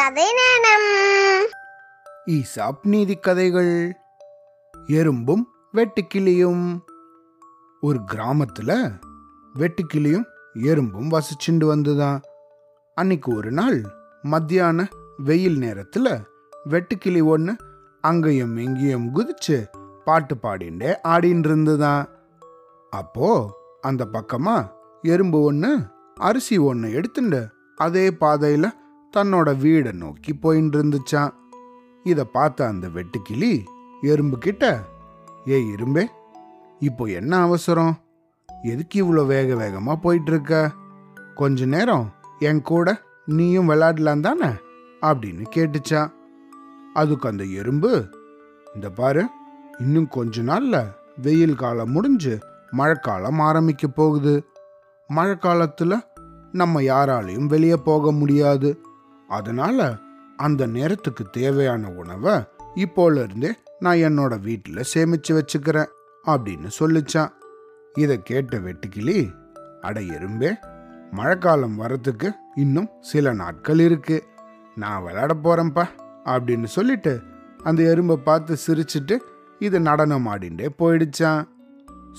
கதை நேரம். ஈசாப் நீதி கதைகள். எறும்பும் வெட்டுக்கிளியும். ஒரு கிராமத்துல வெட்டுக்கிளியும் எறும்பும் வசிச்சுண்டு வந்துதான். அன்னைக்கு ஒரு நாள் மத்தியான வெயில் நேரத்துல வெட்டுக்கிளி ஒன்று அங்கேயும் எங்கேயும் குதிச்சு பாட்டு பாடிண்டே ஆடின்னு இருந்துதான். அப்போ அந்த பக்கமா எறும்பு ஒன்று அரிசி ஒன்று எடுத்துண்டு அதே பாதையில தன்னோட வீடை நோக்கி போயின்னு இருந்துச்சான். இதை பார்த்த அந்த வெட்டுக்கிளி எறும்பு கிட்ட, ஏய் எறும்பே, இப்போ என்ன அவசரம்? எதுக்கு இவ்வளோ வேக வேகமா போயிட்டு இருக்க? கொஞ்ச நேரம் என் கூட நீயும் விளையாடலாம் தானே அப்படின்னு கேட்டுச்சான். அதுக்கு அந்த எறும்பு, இந்த பாரு, இன்னும் கொஞ்ச நாள்ல வெயில் காலம் முடிஞ்சு மழைக்காலம் ஆரம்பிக்க போகுது. மழைக்காலத்துல நம்ம யாராலையும் வெளியே போக முடியாது. அதனால அந்த நேரத்துக்கு தேவையான உணவை இப்போல இருந்தே நான் என்னோட வீட்டில் சேமிச்சு வச்சுக்கிறேன் அப்படின்னு சொல்லிச்சான். இதை கேட்ட வெட்டுக்கிளி, அட எறும்பே, மழைக்காலம் வரத்துக்கு இன்னும் சில நாட்கள் இருக்கு, நான் விளையாட போறேன்ப்பா அப்படின்னு சொல்லிட்டு அந்த எறும்பை பார்த்து சிரிச்சுட்டு இது நடனம் ஆடிண்டே போயிடுச்சான்.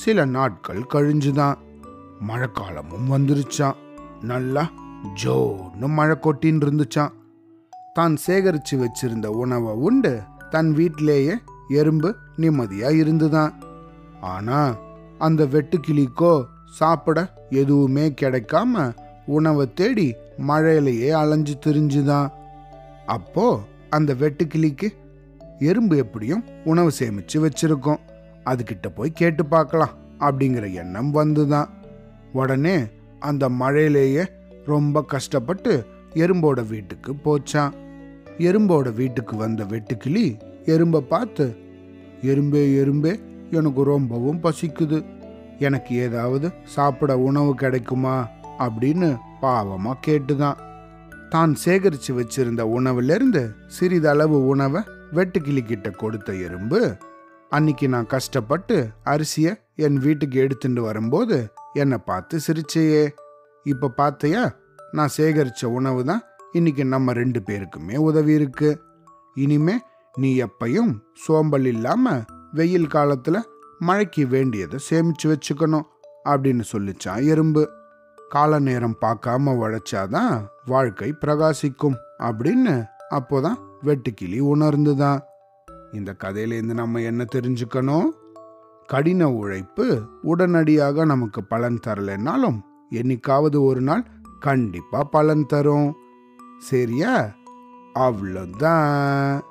சில நாட்கள் கழிஞ்சுதான் மழைக்காலமும் வந்துருச்சான். நல்லா ஜோன்னு மழை கொட்டின்னு இருந்துச்சான். தான் சேகரித்து வச்சிருந்த உணவை உண்டு தன் வீட்டிலேயே எறும்பு நிம்மதியாக இருந்துதான். ஆனால் அந்த வெட்டுக்கிளிக்கோ சாப்பிட எதுவுமே கிடைக்காம உணவை தேடி மழையிலேயே அலைஞ்சு திரிஞ்சுதான். அப்போ அந்த வெட்டுக்கிளிக்கு, எறும்பு எப்படியும் உணவு சேமிச்சு வச்சிருக்கோம், அதுகிட்ட போய் கேட்டு பார்க்கலாம் அப்படிங்கிற எண்ணம் வந்துதான். உடனே அந்த மழையிலேயே ரொம்ப கஷ்டப்பட்டு எறும்போட வீட்டுக்கு போச்சான். எறும்போட வீட்டுக்கு வந்த வெட்டுக்கிளி எறும்பை பார்த்து, எறும்பே எறும்பே, எனக்கு ரொம்பவும் பசிக்குது, எனக்கு ஏதாவது சாப்பிட உணவு கிடைக்குமா அப்படின்னு பாவமாக கேட்டுதான். தான் சேகரித்து வச்சிருந்த உணவுலேருந்து சிறிதளவு உணவை வெட்டுக்கிளிக்கிட்ட கொடுத்த எறும்பு, அன்னைக்கு நான் கஷ்டப்பட்டு அரிசியை என் வீட்டுக்கு எடுத்துட்டு வரும்போது என்னை பார்த்து சிரிச்சையே, இப்போ பார்த்தையா, நான் சேகரித்த உணவு தான் இன்னைக்கு நம்ம ரெண்டு பேருக்குமே உதவி இருக்கு. இனிமே நீ எப்பையும் சோம்பல் இல்லாமல் வெயில் காலத்தில் மழைக்கு வேண்டியதை சேமித்து வச்சுக்கணும் அப்படின்னு சொல்லிச்சான் எறும்பு. கால நேரம் பார்க்காம உழைச்சாதான் வாழ்க்கை பிரகாசிக்கும் அப்படின்னு அப்போதான் வெட்டுக்கிளி உணர்ந்துதான். இந்த கதையிலேருந்து நம்ம என்ன தெரிஞ்சுக்கணும்? கடின உழைப்பு உடனடியாக நமக்கு பலன் தரலைன்னாலும் என்னைக்காவது ஒரு நாள் கண்டிப்பாக பலன் தரும். சரியா? அவ்வளோதான்.